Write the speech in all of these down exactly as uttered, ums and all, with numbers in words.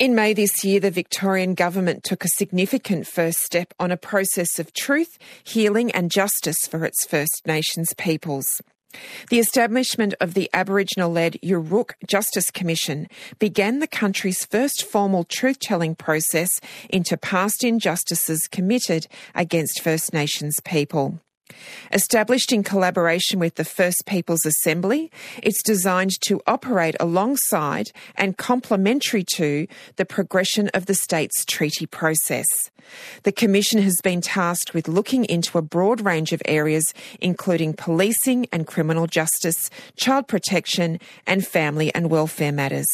In May this year, the Victorian Government took a significant first step on a process of truth, healing and justice for its First Nations peoples. The establishment of the Aboriginal-led Yoorrook Justice Commission began the country's first formal truth-telling process into past injustices committed against First Nations people. Established in collaboration with the First Peoples Assembly, it's designed to operate alongside and complementary to the progression of the state's treaty process. The Commission has been tasked with looking into a broad range of areas, including policing and criminal justice, child protection, and family and welfare matters.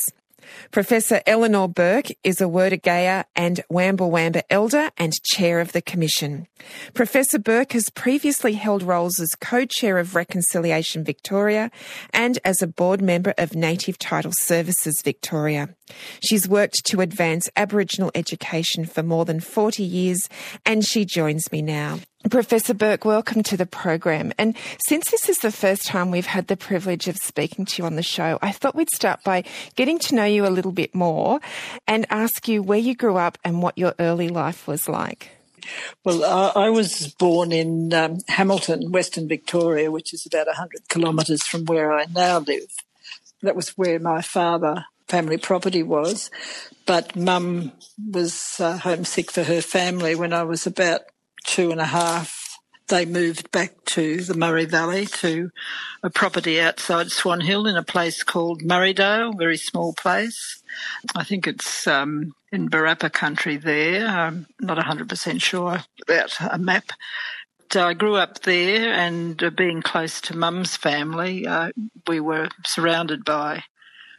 Professor Eleanor Burke is a Wurdi Youla and Wamba Wamba elder and chair of the Commission. Professor Burke has previously held roles as co-chair of Reconciliation Victoria and as a board member of Native Title Services Victoria. She's worked to advance Aboriginal education for more than forty years, and she joins me now. Professor Burke, welcome to the program. And since this is the first time we've had the privilege of speaking to you on the show, I thought we'd start by getting to know you a little bit more and ask you where you grew up and what your early life was like. Well, uh, I was born in um, Hamilton, Western Victoria, which is about one hundred kilometres from where I now live. That was where my father... family property was, but Mum was uh, homesick for her family. When I was about two and a half, they moved back to the Murray Valley to a property outside Swan Hill in a place called Murraydale, very small place. I think it's um, in Barapa country there. I'm not one hundred percent sure about a map. I grew up there, and being close to Mum's family, uh, we were surrounded by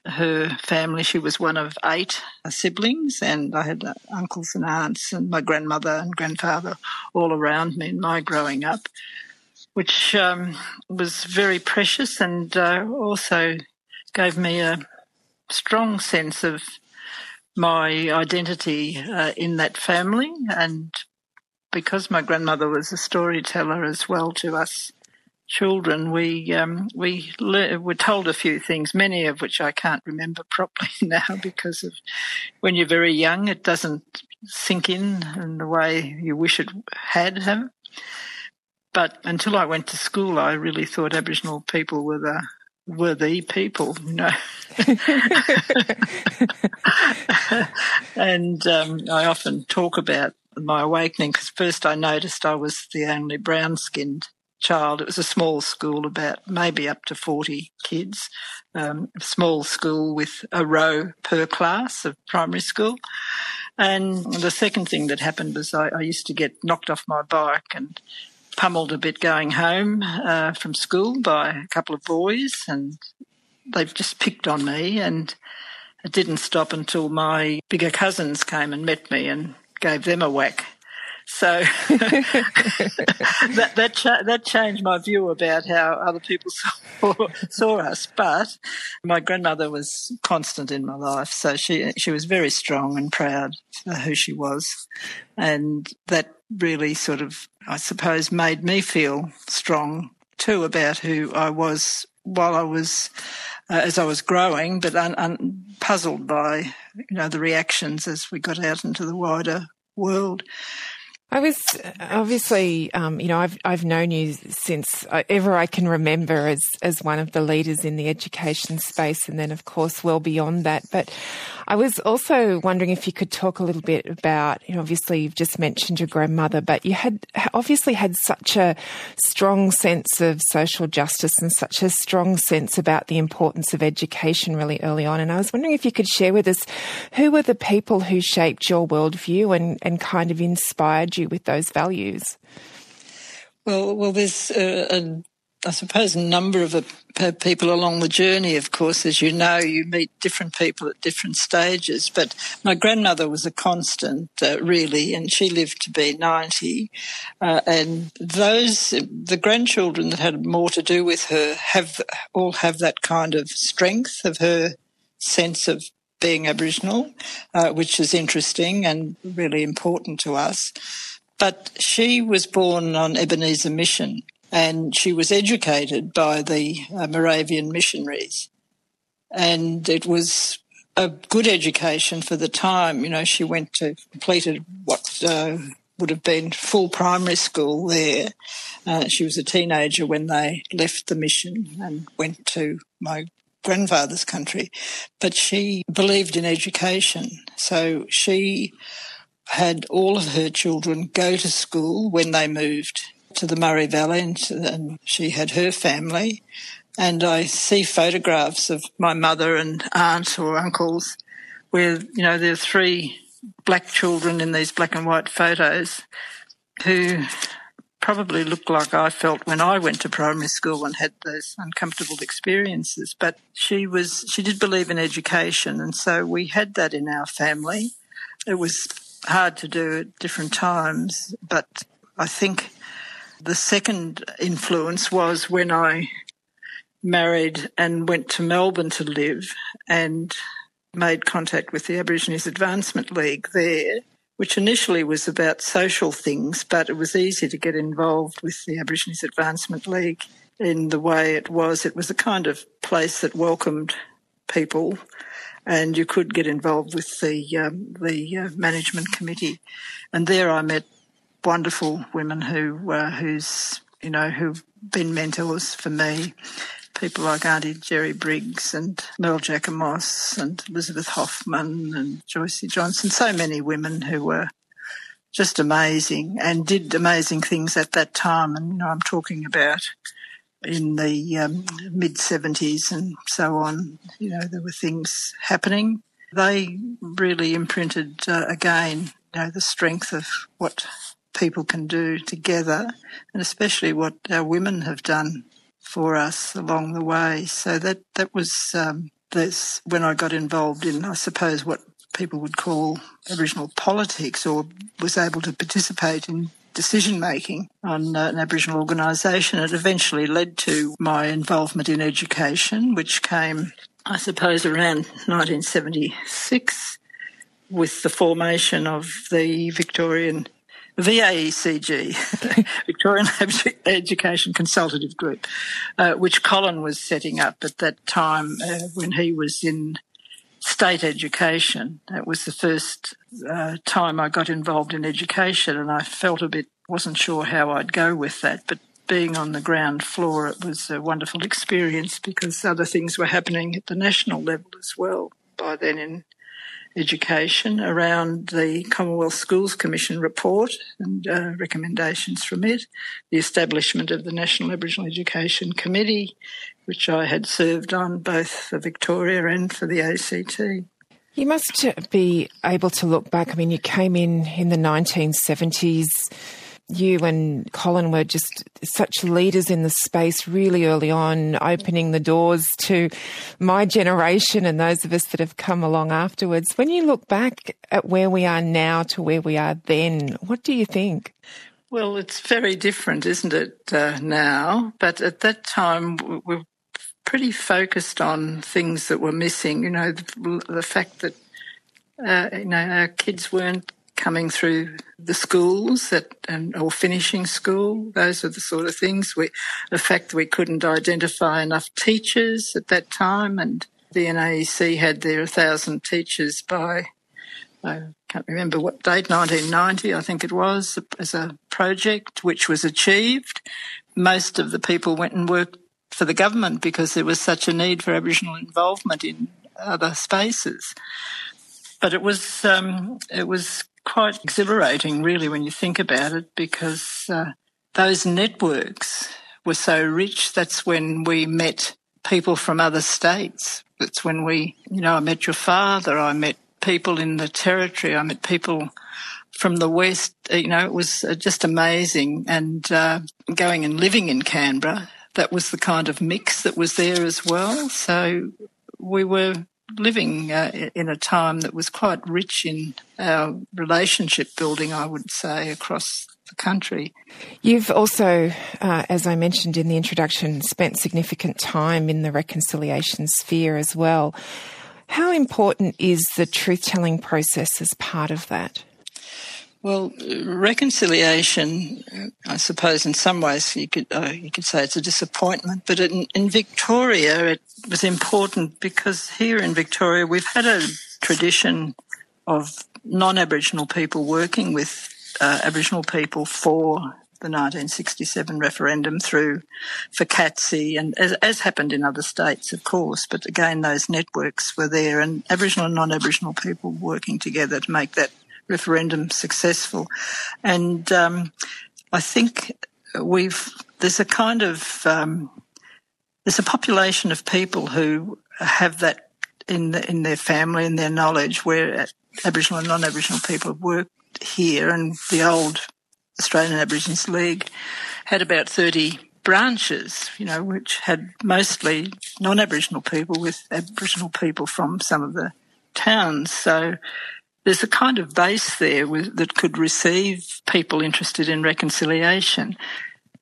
her family. She was one of eight siblings, and I had uncles and aunts and my grandmother and grandfather all around me in my growing up, which um, was very precious and uh, also gave me a strong sense of my identity uh, in that family. And because my grandmother was a storyteller as well to us children, we um, we le- were told a few things, many of which I can't remember properly now, because of when you're very young, it doesn't sink in in the way you wish it had. But until I went to school, I really thought Aboriginal people were the were the people, you know. and um, I often talk about my awakening, because first I noticed I was the only brown-skinned child. It was a small school, about maybe up to forty kids, um, small school with a row per class of primary school. And the second thing that happened was I, I used to get knocked off my bike and pummeled a bit going home uh, from school by a couple of boys, and they've just picked on me. And it didn't stop until my bigger cousins came and met me and gave them a whack. So that that, cha- that changed my view about how other people saw, saw us. But my grandmother was constant in my life, so she she was very strong and proud of who she was, and that really sort of, I suppose, made me feel strong too about who I was while I was uh, as I was growing, but un- un- puzzled by you know the reactions as we got out into the wider world. I was obviously, um, you know, I've I've known you since ever I can remember as as one of the leaders in the education space, and then of course well beyond that. But I was also wondering if you could talk a little bit about, you know, obviously you've just mentioned your grandmother, but you had obviously had such a strong sense of social justice and such a strong sense about the importance of education really early on. And I was wondering if you could share with us who were the people who shaped your worldview and and kind of inspired you you with those values? Well, well, there's, uh, a, I suppose, a number of uh, people along the journey, of course. As you know, you meet different people at different stages. But my grandmother was a constant, uh, really, and she lived to be ninety. Uh, and those, the grandchildren that had more to do with her have all have that kind of strength of her sense of being Aboriginal, uh, which is interesting and really important to us. But she was born on Ebenezer Mission, and she was educated by the uh, Moravian missionaries. And it was a good education for the time. You know, she went to, completed what uh, would have been full primary school there. Uh, she was a teenager when they left the mission and went to my grandfather's country. But she believed in education. So she had all of her children go to school when they moved to the Murray Valley, and, the, and she had her family. And I see photographs of my mother and aunts or uncles where, you know, there are three black children in these black and white photos who probably look like I felt when I went to primary school and had those uncomfortable experiences. But she was, she did believe in education, and so we had that in our family. It was hard to do at different times, but I think the second influence was when I married and went to Melbourne to live and made contact with the Aborigines Advancement League there, which initially was about social things, but it was easy to get involved with the Aborigines Advancement League in the way it was. It was a kind of place that welcomed people, and you could get involved with the um, the uh, management committee. And there I met wonderful women who uh, who's you know who've been mentors for me, people like Auntie Jerry Briggs and Merle Jacamos and Elizabeth Hoffman and Joyce Johnson, so many women who were just amazing and did amazing things at that time. And you know, I'm talking about in the um, mid-seventies and so on. You know, there were things happening. They really imprinted, uh, again, you know, the strength of what people can do together, and especially what our women have done for us along the way. So that that was um, this, when I got involved in, I suppose, what people would call Aboriginal politics, or was able to participate in decision-making on uh, an Aboriginal organisation. It eventually led to my involvement in education, which came, I suppose, around nineteen seventy-six with the formation of the Victorian V A E C G, Victorian Education Consultative Group, uh, which Colin was setting up at that time uh, when he was in state education. That was the first uh, time I got involved in education, and I felt a bit, wasn't sure how I'd go with that, but being on the ground floor, it was a wonderful experience because other things were happening at the national level as well by then in education around the Commonwealth Schools Commission report and uh, recommendations from it, the establishment of the National Aboriginal Education Committee, which I had served on both for Victoria and for the A C T. You must be able to look back. I mean, you came in in the nineteen seventies. You and Colin were just such leaders in the space really early on, opening the doors to my generation and those of us that have come along afterwards. When you look back at where we are now to where we are then, what do you think? Well, it's very different, isn't it, uh, now? But at that time, we were pretty focused on things that were missing. You know, the, the fact that, uh, you know, our kids weren't coming through the schools at, and, or finishing school. Those are the sort of things. We, the fact we couldn't identify enough teachers at that time, and the N A E C had their one thousand teachers by, I can't remember what date, nineteen ninety I think it was, as a project, which was achieved. Most of the people went and worked for the government because there was such a need for Aboriginal involvement in other spaces. But it was um, it was quite exhilarating, really, when you think about it, because uh, those networks were so rich. That's when we met people from other states. That's when we, you know, I met your father, I met people in the territory, I met people from the West. You know, it was just amazing. And uh, going and living in Canberra, that was the kind of mix that was there as well. So we were living uh, in a time that was quite rich in our relationship building, I would say, across the country. You've also, uh, as I mentioned in the introduction, spent significant time in the reconciliation sphere as well. How important is the truth-telling process as part of that? Well, reconciliation, I suppose, in some ways you could uh, you could say it's a disappointment. But in, in Victoria, it was important because here in Victoria we've had a tradition of non-Aboriginal people working with uh, Aboriginal people for the nineteen sixty-seven referendum through for CATSI, and as, as happened in other states, of course. But again, those networks were there, and Aboriginal and non-Aboriginal people working together to make that referendum successful. And um, I think we've there's a kind of um, there's a population of people who have that in the, in their family and their knowledge, where Aboriginal and non-Aboriginal people have worked here. And the old Australian Aborigines League had about thirty branches, you know, which had mostly non-Aboriginal people with Aboriginal people from some of the towns. So there's a kind of base there with, that could receive people interested in reconciliation.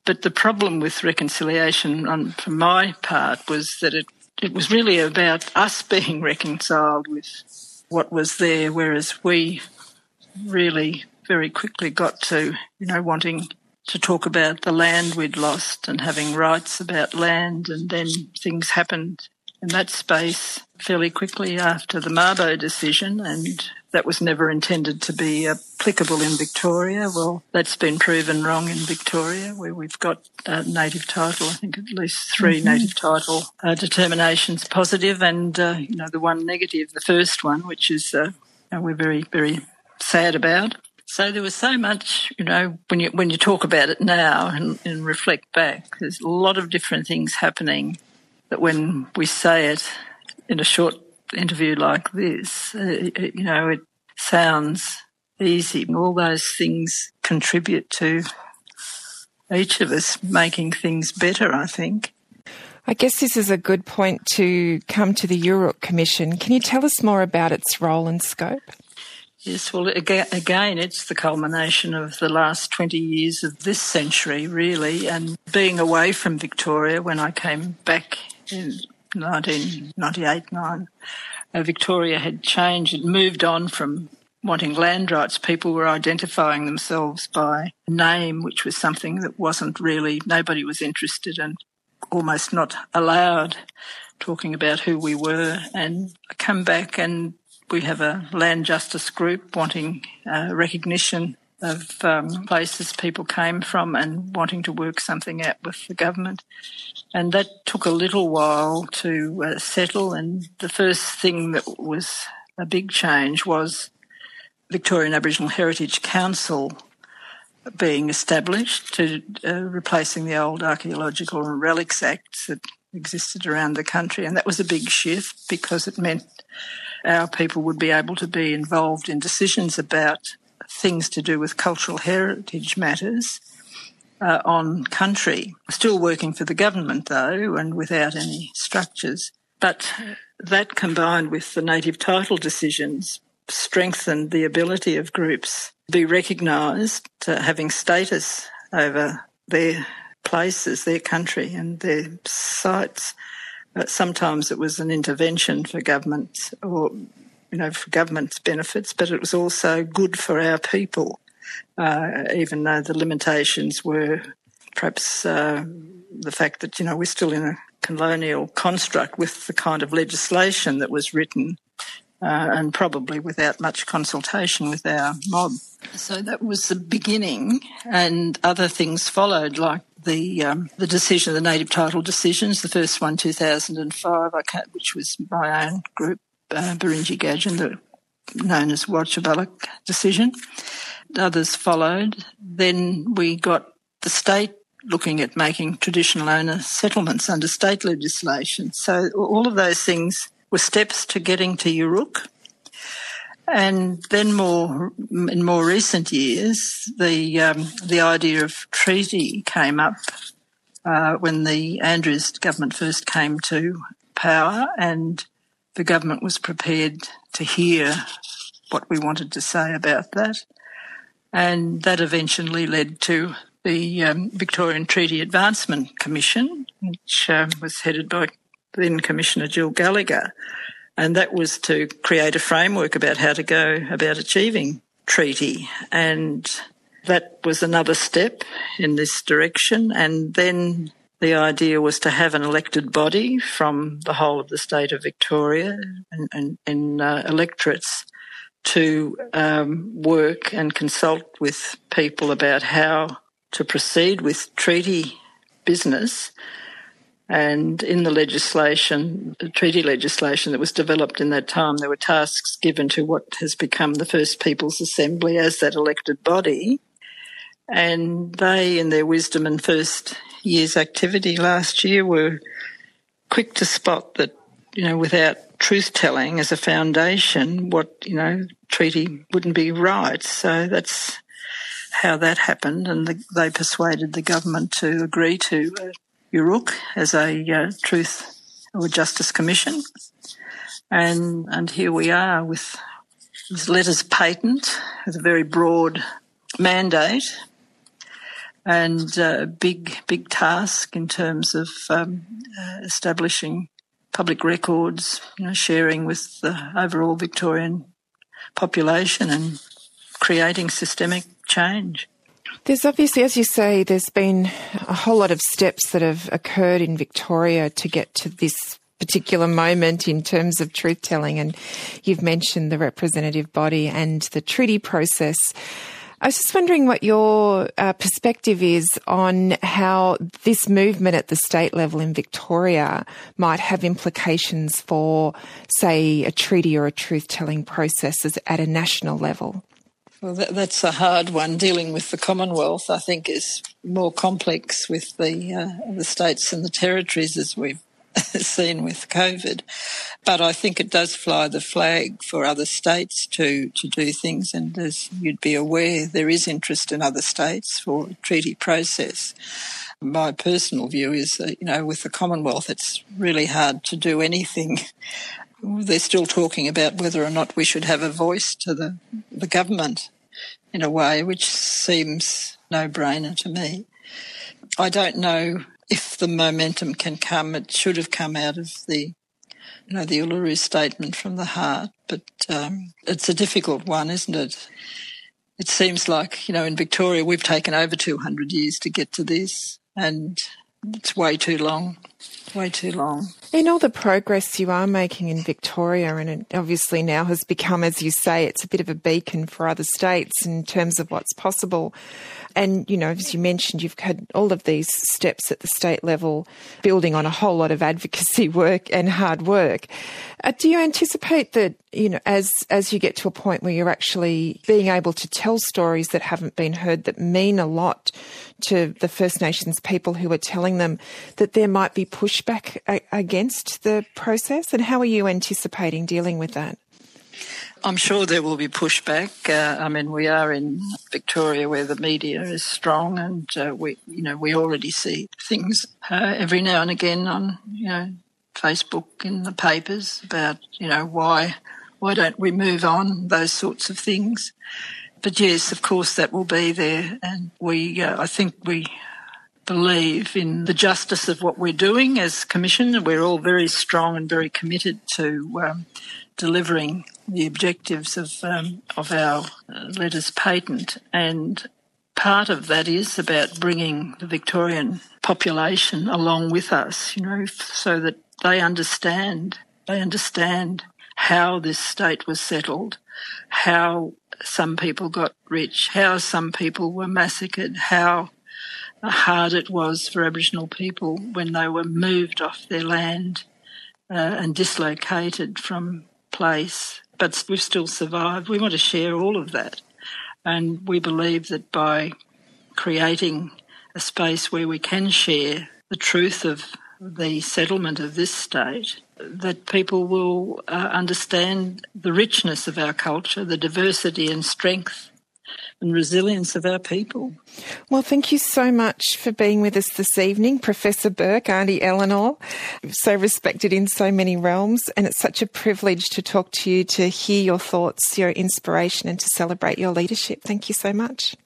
But the problem with reconciliation, on, for my part, was that it, it was really about us being reconciled with what was there, whereas we really very quickly got to, you know, wanting to talk about the land we'd lost and having rights about land, and then things happened in that space fairly quickly after the Mabo decision, and that was never intended to be applicable in Victoria. Well, that's been proven wrong in Victoria, where we've got uh, native title, I think at least three mm-hmm. native title uh, determinations positive, and, uh, you know, the one negative, the first one, which is uh, we're very, very sad about. So there was so much, you know, when you when you talk about it now and, and reflect back, there's a lot of different things happening that when we say it in a short interview like this, uh, it, you know, it sounds easy. All those things contribute to each of us making things better, I think. I guess this is a good point to come to the Yoorrook Commission. Can you tell us more about its role and scope? Yes, well, again, it's the culmination of the last twenty years of this century, really, and being away from Victoria when I came back in nineteen ninety-eight nine, uh, Victoria had changed. It moved on from wanting land rights. People were identifying themselves by name, which was something that wasn't really, nobody was interested in, almost not allowed, talking about who we were. And I come back and we have a land justice group wanting uh, recognition of um, places people came from and wanting to work something out with the government. And that took a little while to uh, settle. And the first thing that was a big change was Victorian Aboriginal Heritage Council being established to uh, replacing the old Archaeological and Relics Acts that existed around the country. And that was a big shift because it meant our people would be able to be involved in decisions about things to do with cultural heritage matters uh, on country. Still working for the government, though, and without any structures. But that, combined with the native title decisions, strengthened the ability of groups to be recognised, uh, having status over their places, their country and their sites. But sometimes it was an intervention for government or, you know, for government's benefits, but it was also good for our people, uh, even though the limitations were perhaps uh, the fact that, you know, we're still in a colonial construct with the kind of legislation that was written uh, and probably without much consultation with our mob. So that was the beginning, and other things followed, like The um, the decision, the native title decisions, the first one two thousand five, I can't, which was my own group, uh, Beringi Gadjin, the, known as Wachabaluk decision. Others followed. Then we got the state looking at making traditional owner settlements under state legislation. So all of those things were steps to getting to Yoorrook. And then more in more recent years, the um, the idea of treaty came up uh, when the Andrews government first came to power, and the government was prepared to hear what we wanted to say about that. And that eventually led to the um, Victorian Treaty Advancement Commission, which uh, was headed by then Commissioner Jill Gallagher. And that was to create a framework about how to go about achieving Treaty, and that was another step in this direction. And then the idea was to have an elected body from the whole of the state of Victoria and, and, and uh, electorates to um, work and consult with people about how to proceed with treaty business. And in the legislation, the treaty legislation that was developed in that time, there were tasks given to what has become the First Peoples Assembly as that elected body. And they, in their wisdom and first year's activity last year, were quick to spot that, you know, without truth-telling as a foundation, what, you know, treaty wouldn't be right. So that's how that happened, and the, they persuaded the government to agree to uh, Yoorrook as a uh, Truth or Justice Commission, and and here we are with this letters patent with a very broad mandate and a uh, big big task in terms of um, uh, establishing public records, you know, sharing with the overall Victorian population and creating systemic change. There's obviously, as you say, there's been a whole lot of steps that have occurred in Victoria to get to this particular moment in terms of truth-telling, and you've mentioned the representative body and the treaty process. I was just wondering what your uh, perspective is on how this movement at the state level in Victoria might have implications for, say, a treaty or a truth-telling process at a national level. Well, that, that's a hard one. Dealing with the Commonwealth, I think, is more complex with the uh, the states and the territories, as we've seen with COVID. But I think it does fly the flag for other states to, to do things. And as you'd be aware, there is interest in other states for a treaty process. My personal view is that, you know, with the Commonwealth, it's really hard to do anything. They're still talking about whether or not we should have a voice to the, the government in a way, which seems no-brainer to me. I don't know if the momentum can come. It should have come out of the, you know, the Uluru statement from the heart, but um, it's a difficult one, isn't it? It seems like, you know, in Victoria we've taken over two hundred years to get to this, and it's way too long, way too long. In all the progress you are making in Victoria, and it obviously now has become, as you say, it's a bit of a beacon for other states in terms of what's possible. And, you know, as you mentioned, you've had all of these steps at the state level building on a whole lot of advocacy work and hard work. Uh, do you anticipate that, you know, as, as you get to a point where you're actually being able to tell stories that haven't been heard that mean a lot to the First Nations people who are telling them, that there might be pushback a- against the process? And how are you anticipating dealing with that? I'm sure there will be pushback. Uh, I mean, we are in Victoria where the media is strong, and uh, we, you know, we already see things uh, every now and again on, you know, Facebook, in the papers about, you know, why, why don't we move on, those sorts of things. But yes, of course, that will be there, and we, uh, I think we believe in the justice of what we're doing as Commission. We're all very strong and very committed to um, delivering the objectives of um, of our uh, letters patent, and part of that is about bringing the Victorian population along with us, you know, so that they understand they understand how this state was settled, how some people got rich, how some people were massacred, how hard it was for Aboriginal people when they were moved off their land uh, and dislocated from place. But we've still survived. We want to share all of that. And we believe that by creating a space where we can share the truth of the settlement of this state, that people will uh, understand the richness of our culture, the diversity and strength and resilience of our people. Well, thank you so much for being with us this evening, Professor Burke, Auntie Eleanor, so respected in so many realms, and it's such a privilege to talk to you, to hear your thoughts, your inspiration, and to celebrate your leadership. Thank you so much.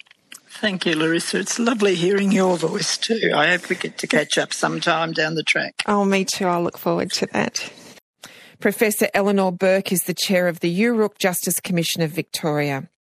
Thank you, Larissa. It's lovely hearing your voice too. I hope we get to catch up sometime down the track. Oh, me too. I'll look forward to that. Professor Eleanor Burke is the chair of the Yoorrook Justice Commission of Victoria.